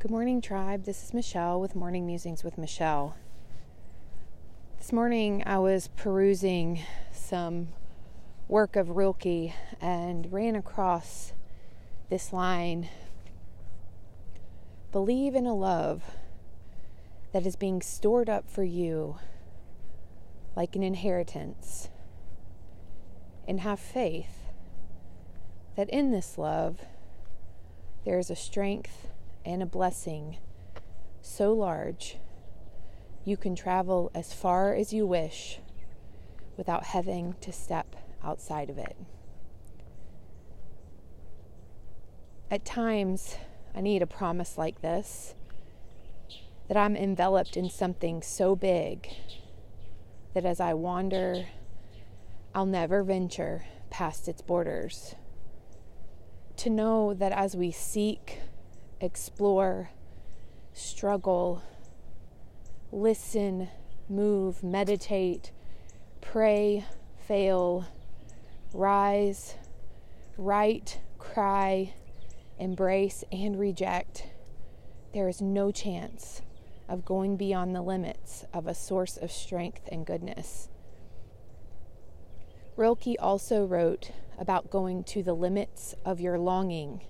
Good morning, tribe. This is Michelle with Morning Musings with Michelle. This morning I was perusing some work of Rilke and ran across this line, "Believe in a love that is being stored up for you like an inheritance, and have faith that in this love there is a strength and a blessing so large you can travel as far as you wish without having to step outside of it." At times, I need a promise like this, that I'm enveloped in something so big that as I wander, I'll never venture past its borders. To know that as we seek, explore, struggle, listen, move, meditate, pray, fail, rise, write, cry, embrace, and reject, there is no chance of going beyond the limits of a source of strength and goodness. Rilke also wrote about going to the limits of your longing.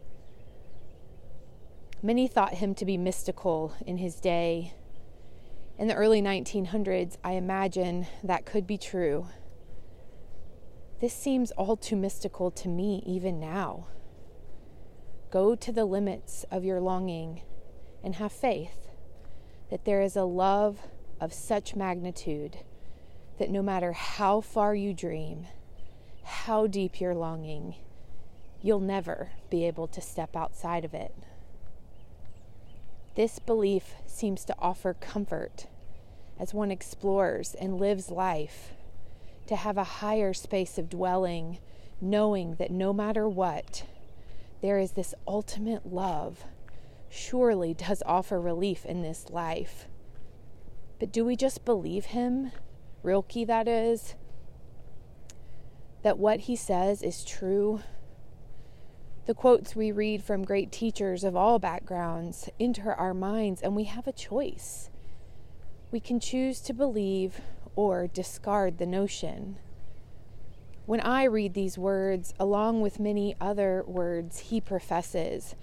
Many thought him to be mystical in his day. In the early 1900s, I imagine that could be true. This seems all too mystical to me even now. Go to the limits of your longing and have faith that there is a love of such magnitude that no matter how far you dream, how deep your longing, you'll never be able to step outside of it. This belief seems to offer comfort as one explores and lives life, to have a higher space of dwelling, knowing that no matter what, there is this ultimate love. Surely does offer relief in this life. But do we just believe him, Rilke that is, that what he says is true? The quotes we read from great teachers of all backgrounds enter our minds, and we have a choice. We can choose to believe or discard the notion. When I read these words, along with many other words he professes,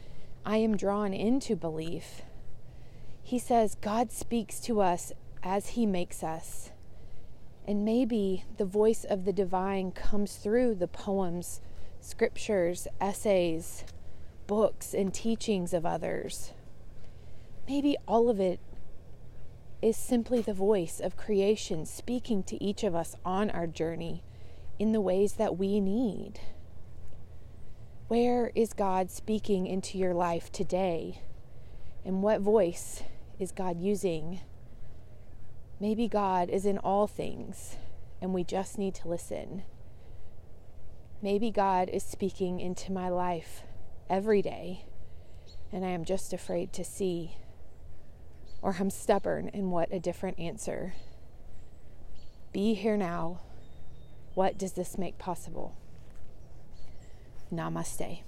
I am drawn into belief. He says God speaks to us as he makes us. And maybe the voice of the divine comes through the poems, scriptures, essays, books, and teachings of others. Maybe all of it is simply the voice of creation speaking to each of us on our journey in the ways that we need. Where is God speaking into your life today? And what voice is God using? Maybe God is in all things, and we just need to listen. Maybe God is speaking into my life every day, and I am just afraid to see, or I'm stubborn and want a different answer. Be here now. What does this make possible? Namaste.